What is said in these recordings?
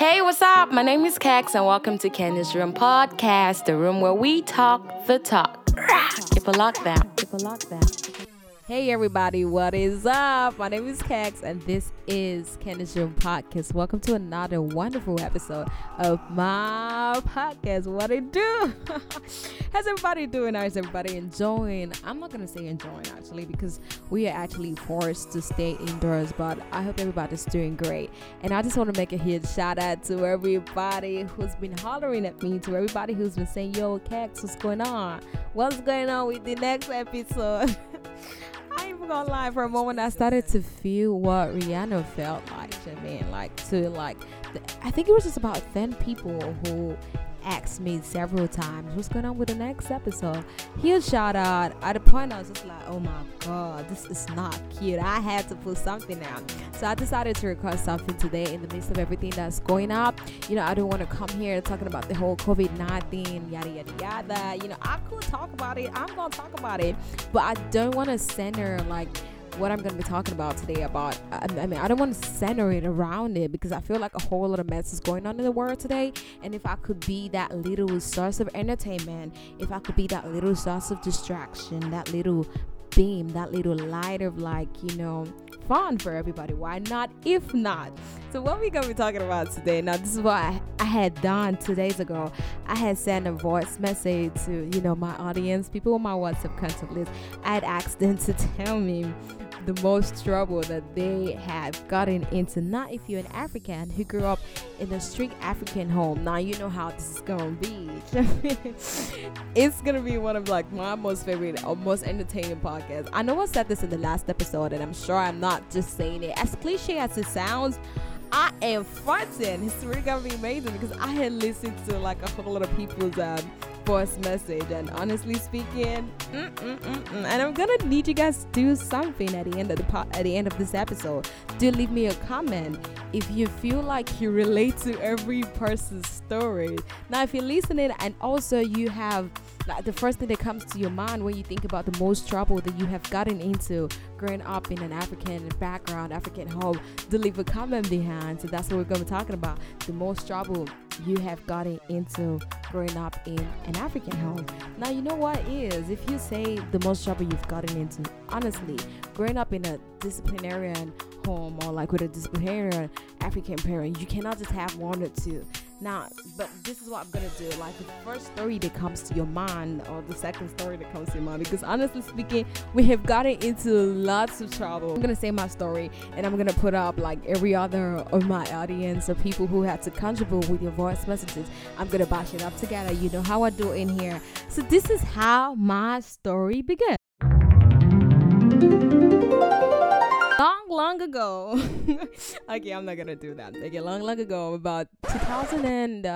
Hey, what's up? My name is Cax, and welcome to Candace Your Podcast, the room where we talk the talk. Hey, everybody, what is up? My name is Cax, and this is Ken's Room Podcast. Welcome to another wonderful episode of my podcast. What it do? How's everybody doing? How's everybody enjoying? I'm not going to say enjoying, actually, because we are actually forced to stay indoors, but I hope everybody's doing great. And I just want to make a huge shout out to everybody who's been hollering at me, to everybody who's been saying, yo, Cax, what's going on? What's going on with the next episode? I ain't even gonna lie, for a moment I started to feel what Rihanna felt like. I mean, I think it was just about 10 people who asked me several times, what's going on with the next episode? Huge shout out. At a point I was just like, oh my god, this is not cute. I had to put something out, so I decided to record something today in the midst of everything that's going up. You know, I don't want to come here talking about the whole COVID-19 yada yada yada. You know, I could talk about it, I'm gonna talk about it, but I don't want to center like what I'm going to be talking about today about. I mean, I don't want to center it around it, because I feel like a whole lot of mess is going on in the world today, and if I could be that little source of entertainment, if I could be that little source of distraction, that little beam, that little light of, like, you know, fun for everybody, why not? If not, so what we gonna be talking about today? Now, this is what I had done 2 days ago. I had sent a voice message to, you know, my audience, people on my WhatsApp contact list. I had asked them to tell me the most trouble that they have gotten into. Not if you're an African who grew up in a strict African home. Now you know how this is gonna be. It's gonna be one of like my most favorite or most entertaining podcasts. I know I said this in the last episode, and I'm sure I'm not just saying it. As cliche as it sounds, I am fronting. It's really gonna be amazing, because I had listened to like a whole lot of people's voice message, and honestly speaking, and I'm gonna need you guys to do something at the end of this episode. Do leave me a comment if you feel like you relate to every person's story. Now, if you're listening and also you have, like, the first thing that comes to your mind when you think about the most trouble that you have gotten into growing up in an African background, African home, do leave a comment behind. So that's what we're gonna be talking about: the most trouble you have gotten into growing up in an African home. Now, you know what it is, if you say the most trouble you've gotten into, honestly, growing up in a disciplinarian home, or like with a disciplinarian African parent, you cannot just have one or two. Now, but this is what I'm gonna do, like the first story that comes to your mind, or the second story that comes to your mind, because honestly speaking, we have gotten into lots of trouble. I'm gonna say my story, and I'm gonna put up like every other of my audience or people who had to contribute with your voice messages. I'm gonna bash it up together. You know how I do in here. So this is how my story began. Long ago, okay, I'm not gonna do that. Okay, long ago, about 2000 and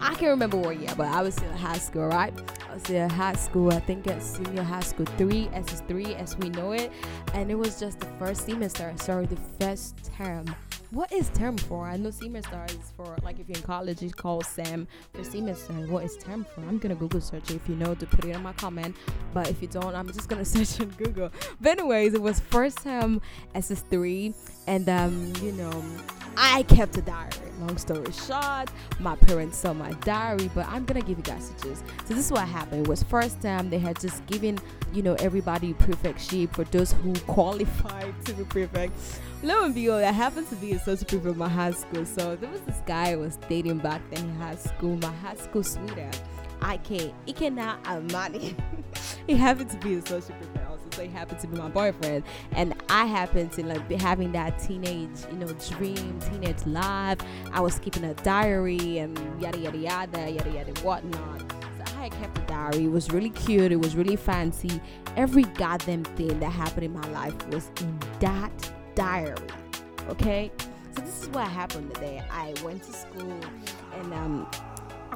I can't remember what year, but I was in high school, right? I was in high school, I think it's senior high school, three as we know it, and it was just the first semester. Sorry, the first term. What is term for? I know semester is for, like, if you're in college, it's called SEM for semester. What is term for? I'm gonna Google search it. If you know, to put it in my comment, but if you don't, I'm just gonna search in Google. But anyways, it was first term SS3, and you know, I kept a diary. Long story short, my parents saw my diary, but I'm gonna give you guys a gist. So this is what happened. It was first time they had just given, you know, everybody prefectship for those who qualified to be prefect. Lo and behold, I happened to be a social prefect in my high school. So there was this guy I was dating back then in high school, my high school sweetheart, Ikenna Amani. He happened to be a social prefect. So he happened to be my boyfriend, and I happened to like be having that teenage, you know, dream, teenage life. I was keeping a diary and yada yada yada yada yada whatnot. So I kept a diary. It was really cute. It was really fancy. Every goddamn thing that happened in my life was in that diary. Okay, so this is what happened today. I went to school, and I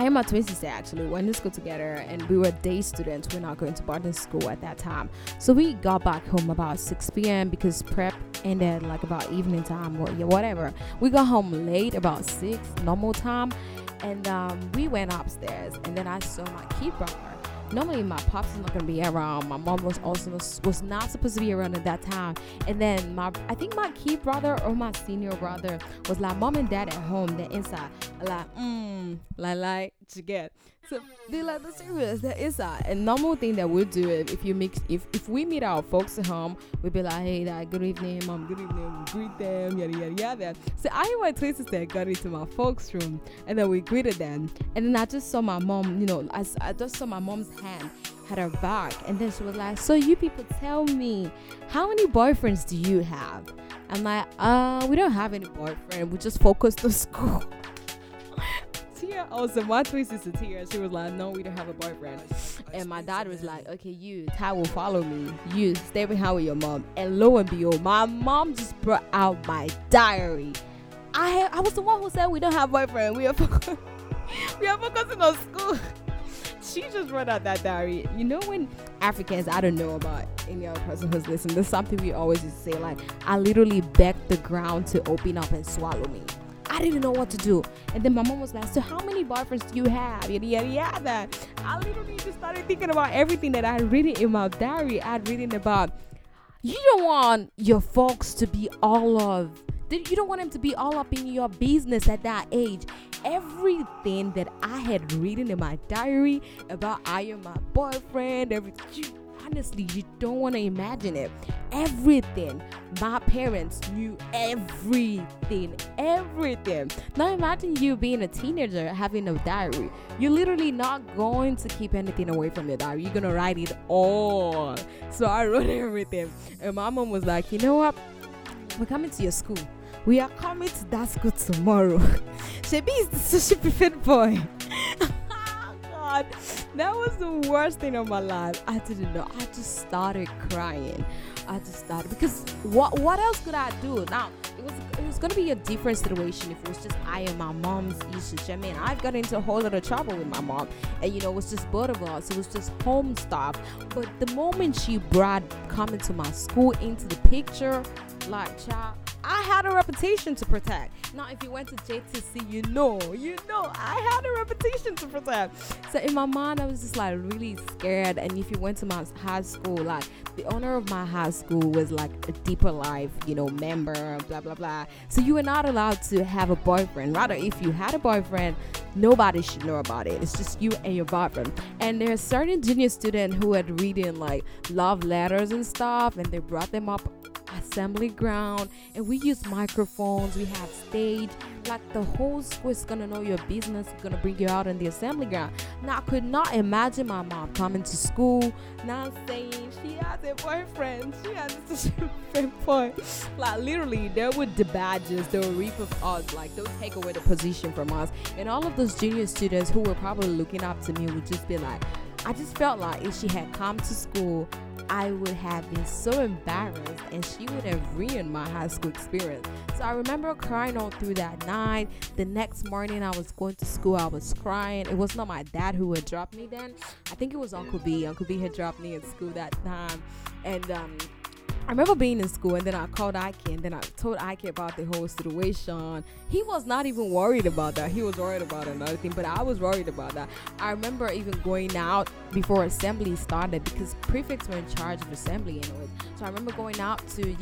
and my twin sister actually went to school together, and we were day students. We're not going to boarding school at that time. So we got back home about 6 p.m. because prep ended like about evening time or whatever. We got home late, about 6, normal time, and we went upstairs, and then I saw my kid brother. normally my pops is not gonna be around. My mom was also was not supposed to be around at that time. And then I think my key brother or my senior brother was like, mom and dad at home, they're inside. Like, like to get. So they like the serious, they're inside. And normal thing that we do if we meet our folks at home, we'd be like, hey, like, good evening, mom, good evening, we greet them, yada yada yada. So I and my twin sister got into my folks' room and then we greeted them. And then I just saw my mom, I just saw my mom's hand had her back, and then she was like, so you people tell me, how many boyfriends do you have? I'm like, we don't have any boyfriend, we just focused on school. Tia also, my twin sister Tia, she was like, no, we don't have a boyfriend. And my dad was like, okay, you, Ty will follow me. You, stay behind with your mom. And lo and behold, my mom just brought out my diary. I was the one who said we don't have boyfriend. We are focusing on school. She just brought out that diary. You know when Africans, I don't know about any other person who's listening, there's something we always used to say, like, I literally begged the ground to open up and swallow me. I didn't know what to do. And then my mom was like, so how many boyfriends do you have? Yeah. I literally just started thinking about everything that I'd written in my diary. I'd written about, you don't want your folks to be all of, you don't want them to be all up in your business at that age. Everything that I had written in my diary about I am my boyfriend, honestly, you don't want to imagine it. Everything. My parents knew everything. Now imagine you being a teenager having a diary. You're literally not going to keep anything away from your diary. You're going to write it all. So I wrote everything. And my mom was like, you know what? We're coming to your school. We are coming to that school tomorrow. Shebi is the social prefect boy. Oh God. That was the worst thing of my life. I didn't know. I just started crying. Because what else could I do? Now, it was going to be a different situation if it was just I and my mom's issues. I mean, I've got into a whole lot of trouble with my mom. And, it was just both of us. It was just home stuff. But the moment she brought coming to my school into the picture, like, child, I had a reputation to protect. Now, if you went to JTC, you know, I had a reputation to protect. So in my mind, I was just like really scared. And if you went to my high school, like the owner of my high school was like a Deeper Life, member, blah, blah, blah. So you were not allowed to have a boyfriend. Rather, if you had a boyfriend, nobody should know about it. It's just you and your boyfriend. And there are certain junior students who had written like love letters and stuff, and they brought them up assembly ground, and we use microphones, we have stage, like the whole school is gonna know your business, gonna bring you out on the assembly ground. Now I could not imagine my mom coming to school now saying she has a boyfriend, she has a different boy. Like literally they would debadge us, they would rip of us, like they'll take away the position from us. And all of those junior students who were probably looking up to me would just be like, I just felt like if she had come to school, I would have been so embarrassed and she would have ruined my high school experience. So I remember crying all through that night. The next morning I was going to school, I was crying. It was not my dad who had dropped me then. I think it was Uncle B. Uncle B had dropped me at school that time. And I remember being in school, and then I called Ike, and then I told Ike about the whole situation. He was not even worried about that. He was worried about another thing, but I was worried about that. I remember even going out before assembly started, because prefects were in charge of assembly anyways. So I remember going out to,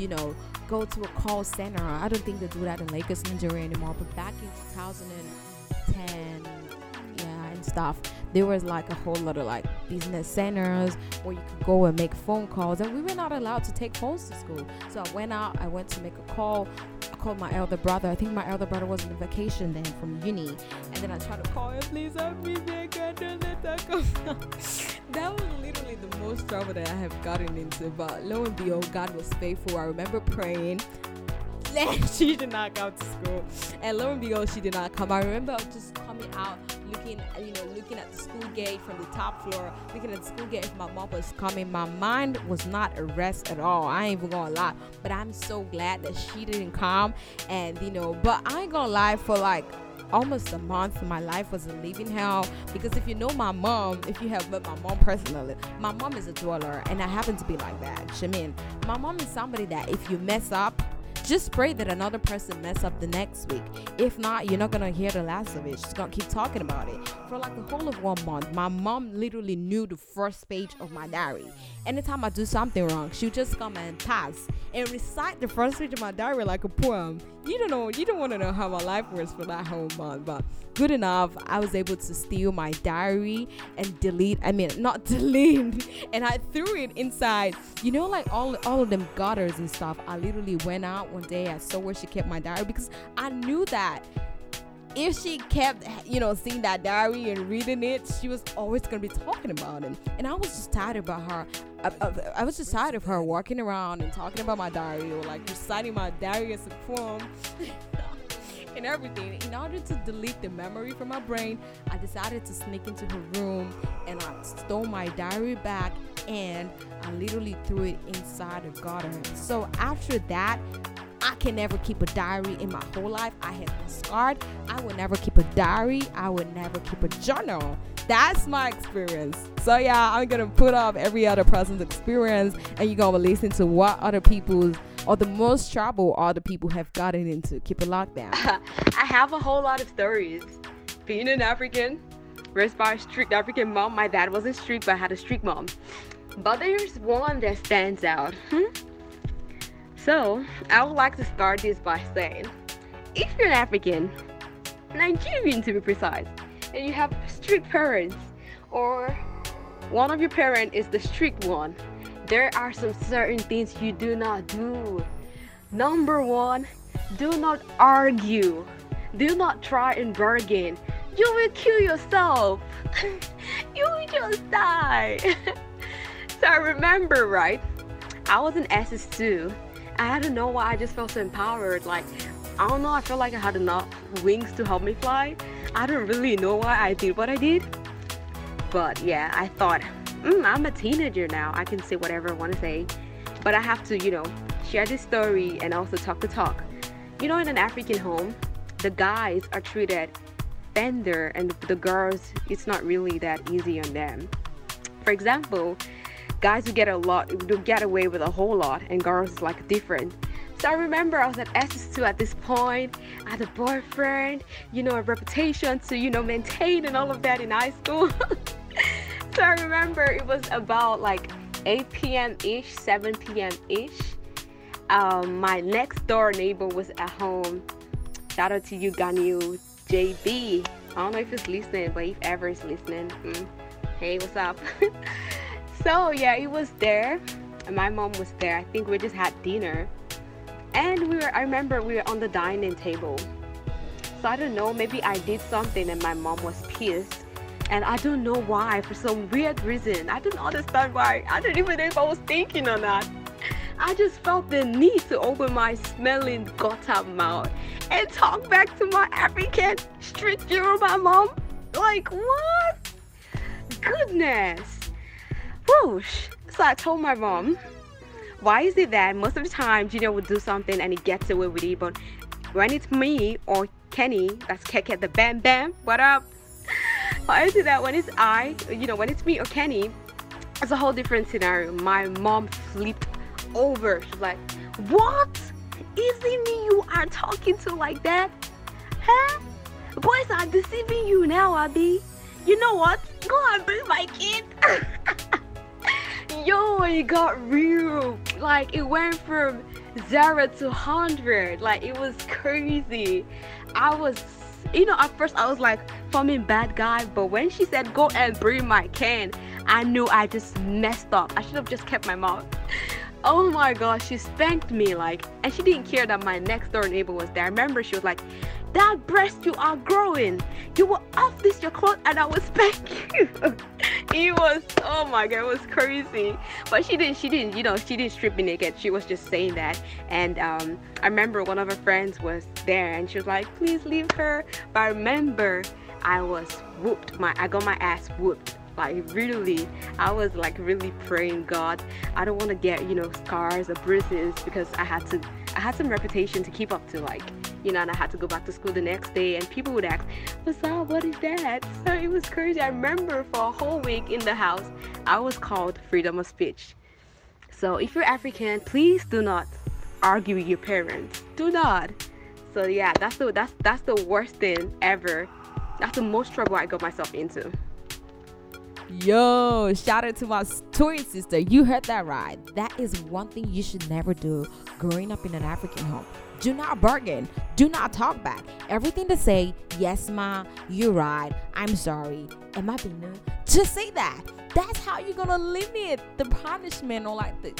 go to a call center. I don't think they do that in Lagos, Nigeria anymore, but back in 2010, and stuff, there was like a whole lot of like business centers where you could go and make phone calls, and we were not allowed to take phones to school. So I went to make a call. I called my elder brother. I think my elder brother was on vacation then from uni, and then I tried to call him, please help me, that was literally the most trouble that I have gotten into. But lo and behold, God was faithful. I remember praying. She did not come to school, and lo and behold, she did not come. I remember just coming out, looking at the school gate from the top floor, looking at the school gate if my mom was coming. My mind was not at rest at all. I ain't even gonna lie, but I'm so glad that she didn't come. And but I ain't gonna lie, for like almost a month my life was a living hell, because if you know my mom, if you have met my mom personally, my mom is a dweller, and I happen to be like that. I mean, my mom is somebody that if you mess up, Just pray that another person mess up the next week. If not, you're not gonna hear the last of it. She's gonna keep talking about it for like the whole of 1 month. My mom literally knew the first page of my diary. Anytime I do something wrong, she'll just come and pass and recite the first page of my diary like a poem. You don't want to know how my life was for that whole month, but good enough, I was able to steal my diary and and I threw it inside, like all of them gutters and stuff. I literally went out one day, I saw where she kept my diary, because I knew that if she kept seeing that diary and reading it, she was always gonna be talking about it. And I was just tired about her. I was just tired of her walking around and talking about my diary, or like reciting my diary as a poem and everything. In order to delete the memory from my brain, I decided to sneak into her room and I stole my diary back, and I literally threw it inside the garden. So after that, I can never keep a diary in my whole life. I have been scarred. I will never keep a diary. I would never keep a journal. That's my experience. So yeah, I'm gonna put up every other person's experience, and you're gonna listen to what other people's, or the most trouble other people have gotten into. Keep it locked down. I have a whole lot of stories. Being an African, raised by a strict African mom. My dad wasn't strict, but I had a strict mom. But there's one that stands out. So, I would like to start this by saying, if you're an African, Nigerian to be precise, and you have strict parents, or one of your parents is the strict one, there are some certain things you do not do. Number one, do not argue. Do not try and bargain. You will kill yourself. You will just die. So I remember, right? I was in SS2. I don't know why, I just felt so empowered. Like, I don't know, I felt like I had enough wings to help me fly. I don't really know why I did what I did. But yeah, I thought, I'm a teenager now. I can say whatever I want to say. But I have to, share this story and also talk the talk. In an African home, the guys are treated tender, and the girls, it's not really that easy on them. For example, guys will get away with a whole lot, and girls is like different. So I remember I was at SS2 at this point. I had a boyfriend, a reputation to, maintain and all of that in high school. So I remember it was about like 8 p.m.-ish, 7 p.m.-ish. My next door neighbor was at home. Shout out to you, Ganyu JB. I don't know if he's listening, but if ever he's listening, hey, what's up? So yeah, it was there, and my mom was there. I think we just had dinner, and I remember we were on the dining table. So I don't know, maybe I did something and my mom was pissed, and I don't know why, for some weird reason. I don't understand why. I don't even know if I was thinking or not. I just felt the need to open my smelling gutter mouth and talk back to my African street girl, my mom. Like, what? Goodness. Whoosh. So I told my mom, why is it that most of the time Junior would do something and he gets away with it, but when it's me or Kenny, that's Keke the Bam Bam, what up? Why is it that when it's when it's me or Kenny, it's a whole different scenario? My mom flipped over. She's like, what? Is it me you are talking to like that? Huh? Boys are deceiving you now, Abby. You know what? Go and bring my kid. Yo, it got real. Like, it went from 0 to 100. Like, it was crazy. I was, at first I was like forming bad guy, but when she said go and bring my can, I knew I just messed up. I should have just kept my mouth. Oh my gosh, she spanked me, like, and she didn't care that my next door neighbor was there. I remember she was like, that breast you are growing, you will off this your clothes and I will spank you. It was, oh my god, it was crazy. But she didn't strip me naked. She was just saying that. And I remember one of her friends was there, and she was like, please leave her. But I remember I was whooped. I got my ass whooped. Like, really, I was like really praying, God, I don't want to get scars or bruises, because I had some reputation to keep up to, like, and I had to go back to school the next day, and people would ask, what's up, what is that? So it was crazy. I remember for a whole week in the house, I was called freedom of speech. So if you're African, please do not argue with your parents. Do not. So yeah, that's the worst thing ever. That's the most trouble I got myself into. Yo, shout out to my twin sister. You heard that right. That is one thing you should never do growing up in an African home. Do not bargain. Do not talk back. Everything to say, yes, ma, you're right. I'm sorry. Am I being new? Just say that. That's how you're going to limit the punishment or like the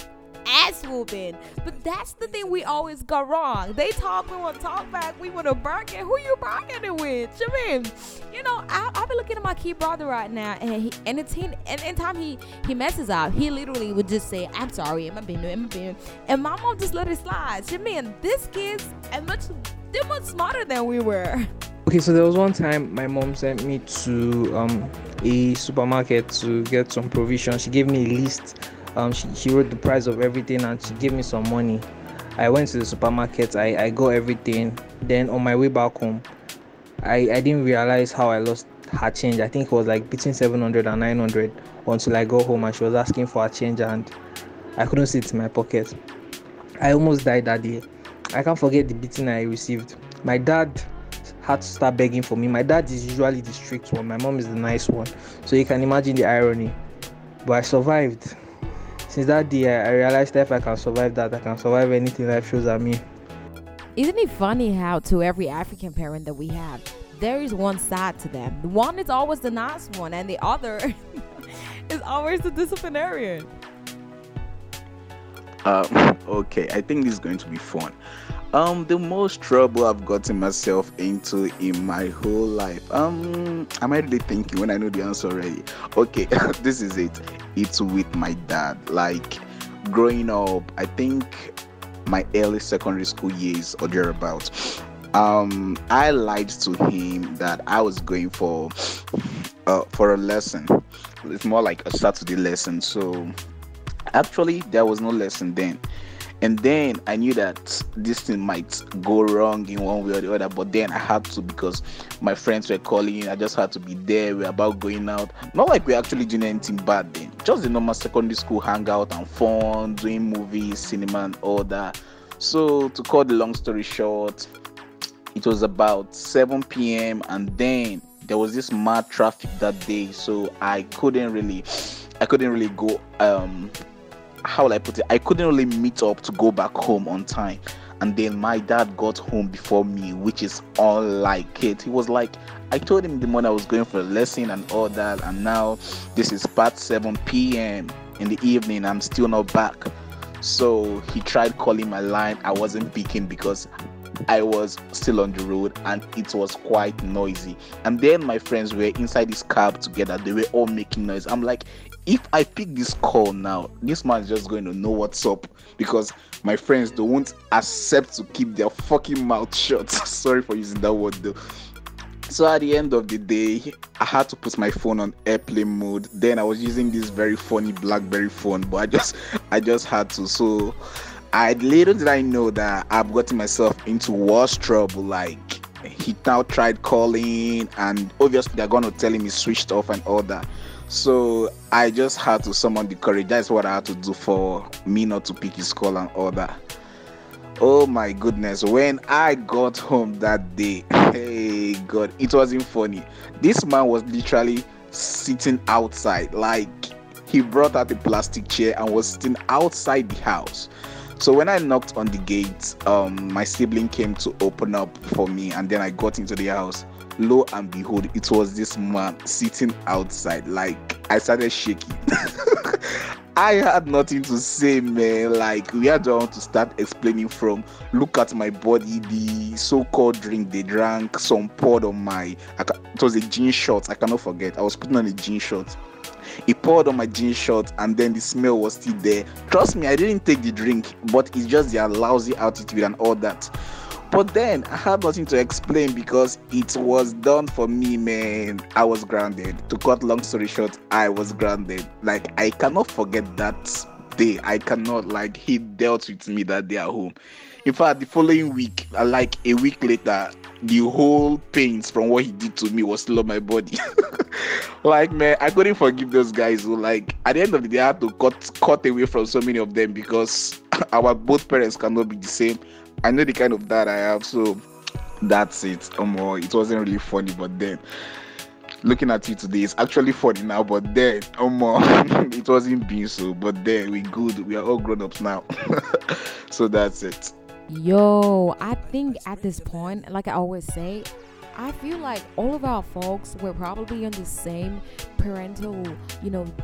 ass whooping. But that's the thing we always got wrong. They talk, we want to talk back. We want to bargain. Who you bargaining with? Jameen, you know, I've been looking at my kid brother right now. And anytime he messes up, he literally would just say, I'm sorry. Am I being new? Am I being new? And my mom just let it slide. Jameen, these kids are much smarter than we were. Okay, so there was one time my mom sent me to a supermarket to get some provisions. She gave me a list. She wrote the price of everything and she gave me some money. I went to the supermarket. I got everything. Then on my way back home, I didn't realize how I lost her change. I think it was like between 700 and 900 until I got home and she was asking for her change and I couldn't see it in my pocket. I almost died that day. I can't forget the beating I received. My dad had to start begging for me. My dad is usually the strict one. My mom is the nice one. So you can imagine the irony. But I survived. Since that day, I realized that if I can survive that, I can survive anything life throws at me. Isn't it funny how to every African parent that we have, there is one side to them. The one is always the nice one and the other is always the disciplinarian. Okay, I think this is going to be fun. The most trouble I've gotten myself into in my whole life. Am I really thinking when I know the answer already? Okay, this is it. It's with my dad. Like, growing up, I think my early secondary school years or thereabouts, I lied to him that I was going for a lesson. It's more like a Saturday lesson. So, actually, there was no lesson then. And then I knew that this thing might go wrong in one way or the other. But then I had to, because my friends were calling. I just had to be there. We were about going out. Not like we actually doing anything bad then. Just the normal secondary school hangout and fun, doing movies, cinema and all that. So to cut the long story short, it was about 7 p.m. And then there was this mad traffic that day. So I couldn't really go... how will I put it? I couldn't really meet up to go back home on time. And then my dad got home before me, which is unlike it. He was like, I told him the morning I was going for a lesson and all that, and now this is past 7 p.m. in the evening. I'm still not back. So he tried calling my line. I wasn't picking because I was still on the road and it was quite noisy. And then my friends were inside this cab together. They were all making noise. I'm like, if I pick this call now, this man's just going to know what's up, because my friends, they won't accept to keep their fucking mouth shut. Sorry for using that word though. So at the end of the day, I had to put my phone on airplane mode. Then I was using this very funny BlackBerry phone, but I just had to. So little did I know that I've gotten myself into worse trouble. Like, he now tried calling and obviously they're going to tell him he switched off and all that. So I just had to summon the courage. That's what I had to do for me not to pick his call and all that. Oh my goodness. When I got home that day, hey God, it wasn't funny. This man was literally sitting outside. Like, he brought out a plastic chair and was sitting outside the house. So when I knocked on the gate, my sibling came to open up for me, and then I got into the house. Lo and behold, it was this man sitting outside. Like, I started shaking. I had nothing to say, man. Like, we had to start explaining from, look at my body, the so-called drink they drank, some poured on my... It was a jean short, I cannot forget. I was putting on a jean short. It poured on my jean shorts, and then the smell was still there. Trust me, I didn't take the drink, but it's just their lousy attitude and all that. But then I had nothing to explain because it was done for me, man. I was grounded. To cut long story short, I was grounded. Like, I cannot forget that day. I cannot. Like, he dealt with me that day at home. In fact, the following week, like a week later, the whole pains from what he did to me was still on my body. Like, man, I couldn't forgive those guys. Like, at the end of the day, I had to cut away from so many of them because our both parents cannot be the same. I know the kind of dad I have, so that's it. It wasn't really funny, but then looking at you today, it's actually funny now, but then it wasn't being so, but then we good, we are all grown-ups now. So that's it. Yo, I think at this point, like I always say, I feel like all of our folks were probably on the same parental,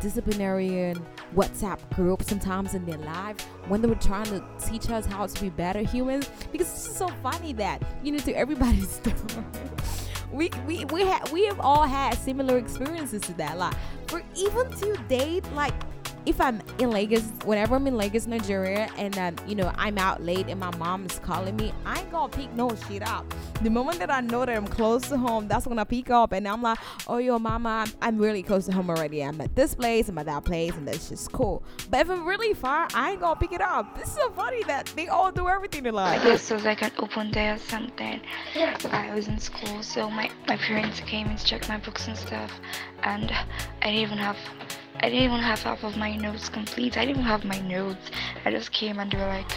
disciplinarian WhatsApp group sometimes in their lives when they were trying to teach us how to be better humans, because it's just so funny that, to everybody's story. We have all had similar experiences to that. Like, for even to date, like, if I'm in Lagos, whenever I'm in Lagos, Nigeria, and I'm out late and my mom is calling me, I ain't gonna pick no shit up. The moment that I know that I'm close to home, that's when I pick up, and I'm like, oh, yo, mama, I'm really close to home already. I'm at this place, I'm at that place, and that's just cool. But if I'm really far, I ain't gonna pick it up. This is so funny that they all do everything they like. This was like an open day or something. Yeah. I was in school, so my parents came and checked my books and stuff, and I didn't even have half of my notes complete. I didn't have my notes. I just came and they were like,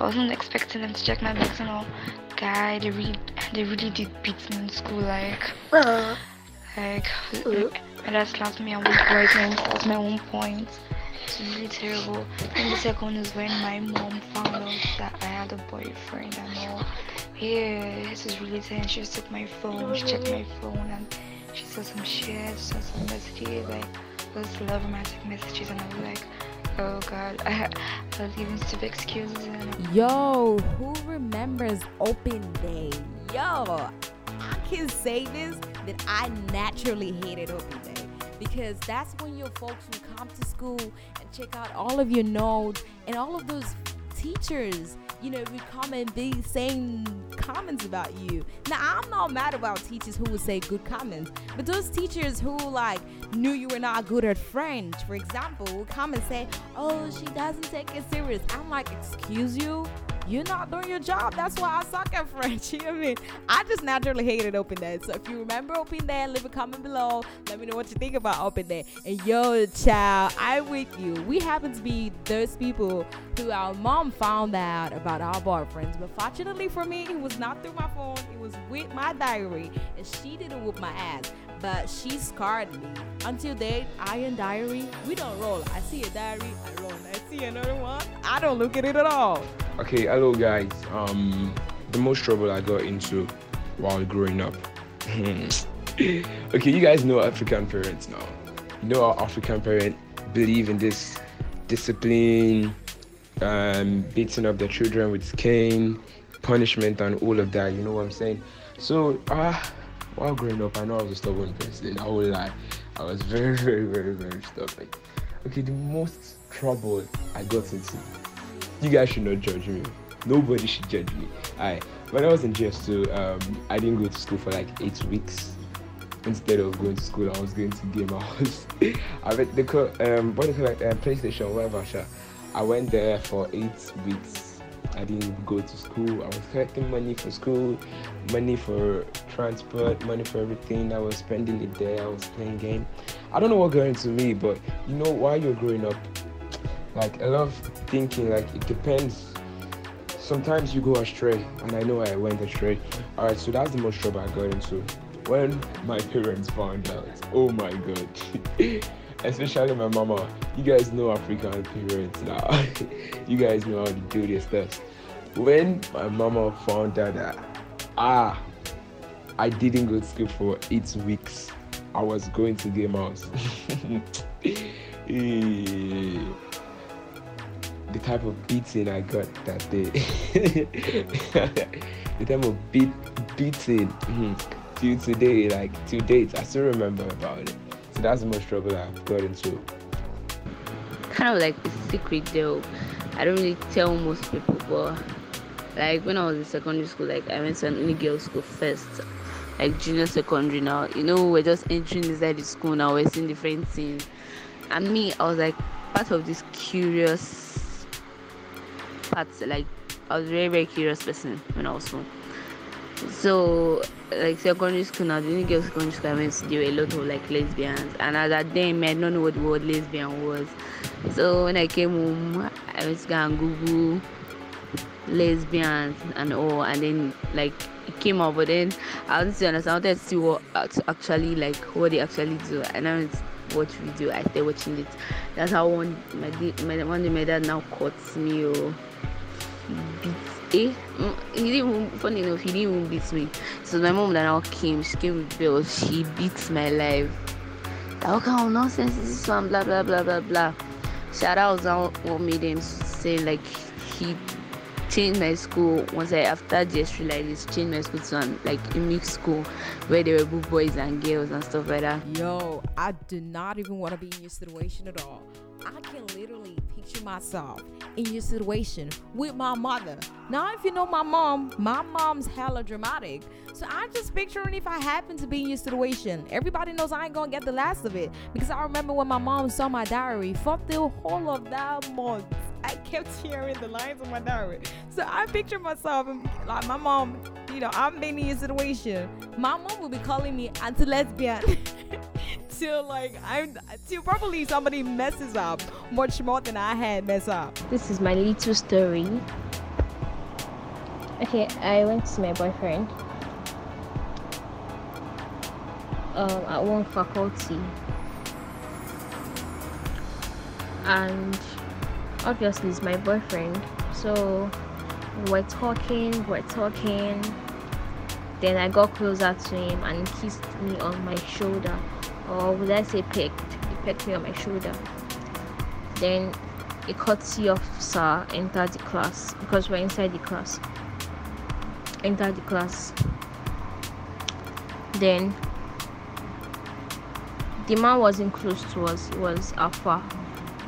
I wasn't expecting them to check my books and all. Guy, they really did beat me in school. Like my dad slapped me and was my own points. It's really terrible. And the second is when my mom found out that I had a boyfriend and all. Yeah, this is really tense. She took my phone. She checked my phone and she saw some shit. She saw some messages like. Those love romantic messages, and I was like, oh god, I was giving stupid excuses. Yo, who remembers open day? Yo, I can say this, that I naturally hated open day, because that's when your folks will come to school and check out all of your notes, and all of those teachers we comment the same comments about you. Now, I'm not mad about teachers who would say good comments, but those teachers who knew you were not good at French, for example, would come and say, oh, she doesn't take it serious. I'm like, excuse you? You're not doing your job. That's why I suck at French. You know what I mean? I just naturally hated open day. So if you remember open day, leave a comment below. Let me know what you think about open day. And yo, child, I'm with you. We happen to be those people who our mom found out about our boyfriends. But fortunately for me, it was not through my phone. It was with my diary. And she didn't whoop my ass. But she scarred me. Until date, I and diary, we don't roll. I see a diary, I roll. I see another one, I don't look at it at all. Okay, hello guys. The most trouble I got into while growing up. Okay, you guys know African parents now. You know our African parents believe in this discipline, beating up their children with cane, punishment and all of that, you know what I'm saying? So while growing up, I know I was a stubborn person, I won't lie. I was very, very, very, very stubborn. Okay, the most trouble I got into. You guys should not judge me. Nobody should judge me. When I was in GS2, I didn't go to school for like 8 weeks. Instead of going to school, I was going to game house. I went PlayStation, whatever. I went there for 8 weeks. I didn't go to school. I was collecting money for school, money for transport, money for everything. I was spending it there. I was playing game. I don't know what got into me, but while you're growing up, like a lot of thinking, like it depends. Sometimes you go astray, and I know I went astray. All right, so that's the most trouble I got into. When my parents found out, oh my god. Especially my mama. You guys know African parents now. You guys know how to do this stuff. When my mama found out that I didn't go to school for 8 weeks, I was going to game house. The type of beating I got that day. The type of beating till today, like to date, I still remember about it. So that's the most trouble I've got into. Kind of like a secret though. I don't really tell most people, but like when I was in secondary school, like I went to an only girl school first, like junior secondary now. We're just entering inside the school now, we're seeing different things. And me, I was like part of this curious parts, like I was a very, very curious person when I was small. So like secondary school now, the only girls secondary school I went to, there were a lot of like lesbians, and at that day I might not know what the word lesbian was. So when I came home, I was going to Google lesbians and all, and then like it came up, but then I wanted to understand, I wanted to see what they actually do, and I went to watch video. I started watching it. That's how one day my dad now caught me or beat funny enough, he didn't even beat me. So my mom then now came with bells, she beats my life. How come nonsense is this one, blah blah blah blah blah. Shout out out what made him say like he changed my school once I after just realized this, changed my school to a mixed school where there were both boys and girls and stuff like that. Yo, I do not even want to be in your situation at all. I can literally picture myself in your situation with my mother. Now, if you know my mom's hella dramatic. So I'm just picturing if I happen to be in your situation. Everybody knows I ain't gonna get the last of it, because I remember when my mom saw my diary for the whole of that month. I kept hearing the lines of my diary. So I picture myself like my mom, I'm being in a situation. My mom will be calling me anti-lesbian till probably somebody messes up much more than I had messed up. This is my little story. Okay, I went to my boyfriend at one faculty, and obviously it's my boyfriend, so we're talking, then I got closer to him and he kissed me on my shoulder, or would I say pecked, he pecked me on my shoulder. Then a courtesy officer entered the class, because we're inside the class, then the man wasn't close to us, it was afar.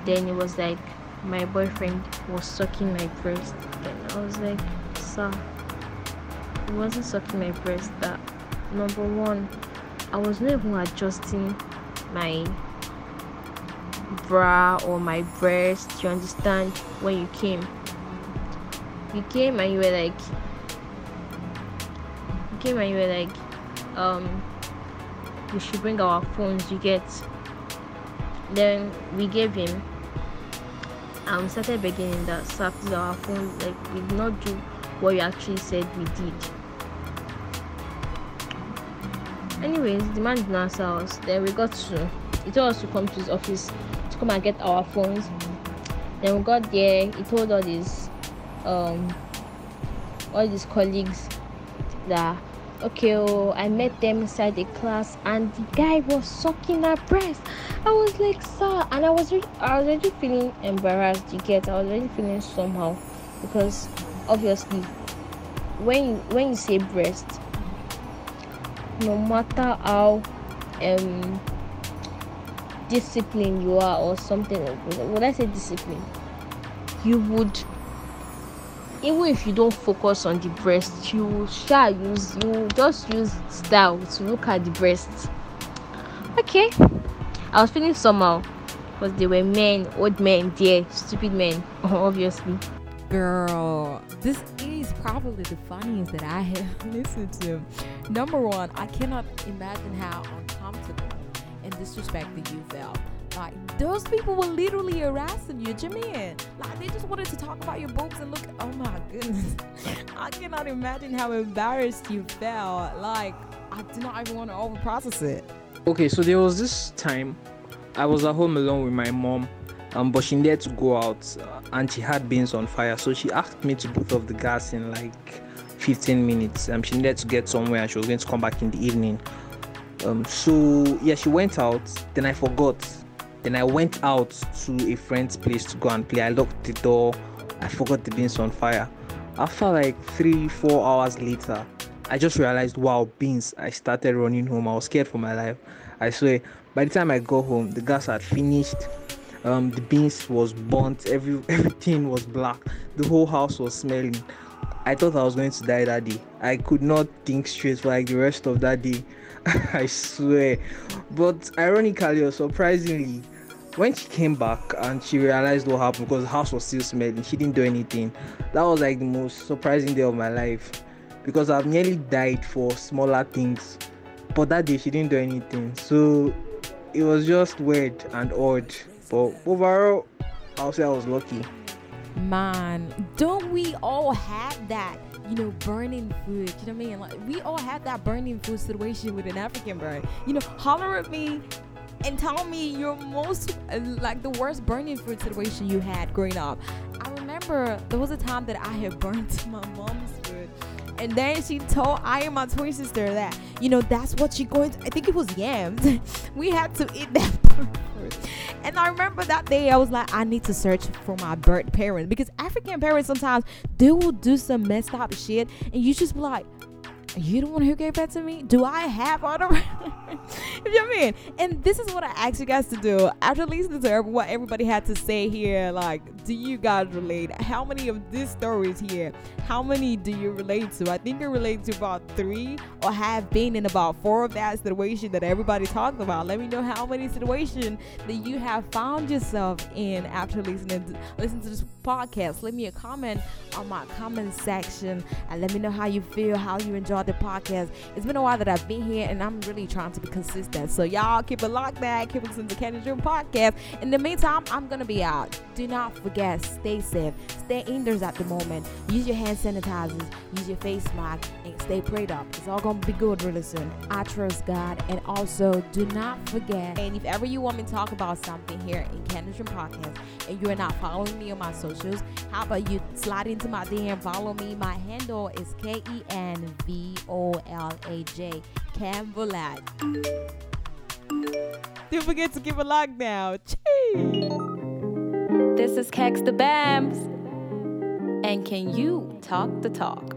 Then it was like my boyfriend was sucking my breast, and I was like, sir, he wasn't sucking my breast. That number one, I was not even adjusting my bra or my breast, you understand? When you came and you were like we should bring our phones, you get. Then we gave him, and we started beginning that service our phone, like we did not do what we actually said we did. Anyways, the man didn't answer us. Then he told us to come to his office to come and get our phones. Then we got there, he told all these colleagues that I met them inside the class and the guy was sucking her breast. I was like, sir, and I was already feeling embarrassed, you get. I was already feeling somehow, because obviously when you say breast, no matter how disciplined you are or something, when I say discipline, you would, even if you don't focus on the breast, you just use style to look at the breasts. Okay, I was feeling somehow because they were men, old men, dear, stupid men, obviously. Girl, this is probably the funniest that I have listened to. Number one, I cannot imagine how uncomfortable and disrespected you felt. Like, those people were literally harassing you, Jameen. Like, they just wanted to talk about your boobs and look. Oh my goodness, I cannot imagine how embarrassed you felt. Like, I do not even want to overprocess it. Okay, so there was this time I was at home alone with my mom, but she needed to go out, and she had beans on fire, so she asked me to put off the gas in like 15 minutes. She needed to get somewhere, and she was going to come back in the evening. She went out. Then I forgot. Then I went out to a friend's place to go and play. I locked the door. I forgot the beans on fire. After like 3-4 hours later, I just realized, wow, beans. I started running home. I was scared for my life, I swear. By the time I got home, the gas had finished. The beans was burnt. Everything was black. The whole house was smelling. I thought I was going to die that day. I could not think straight for like the rest of that day. I swear. But ironically or surprisingly, when she came back and she realized what happened, because the house was still smelling, she didn't do anything. That was like the most surprising day of my life, because I've nearly died for smaller things. But that day she didn't do anything, so it was just weird and odd. But overall, I'll say I was lucky. Man, don't we all have that, burning food? You know what I mean? Like, we all have that burning food situation with an African burn. Holler at me and tell me your most, the worst burning food situation you had growing up. I remember there was a time that I had burnt my mom's food. And then she told I and my twin sister that, that's what she going to, I think it was yams. We had to eat that burnt. And I remember that day, I was like, I need to search for my birth parents. Because African parents, sometimes they will do some messed up shit. And you just be like, you don't want to gave that to me? Do I have other? You know what I mean? And this is what I asked you guys to do. After listening to what everybody had to say here, do you guys relate? How many of these stories here, how many do you relate to? I think I relate to about 3 or have been in about 4 of that situation that everybody talked about. Let me know how many situations that you have found yourself in after listening to this podcast. Leave me a comment on my comment section and let me know how you feel, how you enjoyed the podcast. It's been a while that I've been here and I'm really trying to be consistent, so y'all keep it locked back, keep listening to Candy Dream Podcast. In the meantime, I'm gonna be out. Do not forget, stay safe, stay indoors at the moment, use your hand sanitizers, use your face mask, and stay prayed up. It's all gonna be good really soon. I trust God. And also, do not forget, and if ever you want me to talk about something here in Candy Dream Podcast and you're not following me on my socials, how about you slide into my DM, follow me. My handle is KENVOLAJ, Kenvola. Don't forget to give a like now. Cheers. This is Kex the Bams, and can you talk the talk?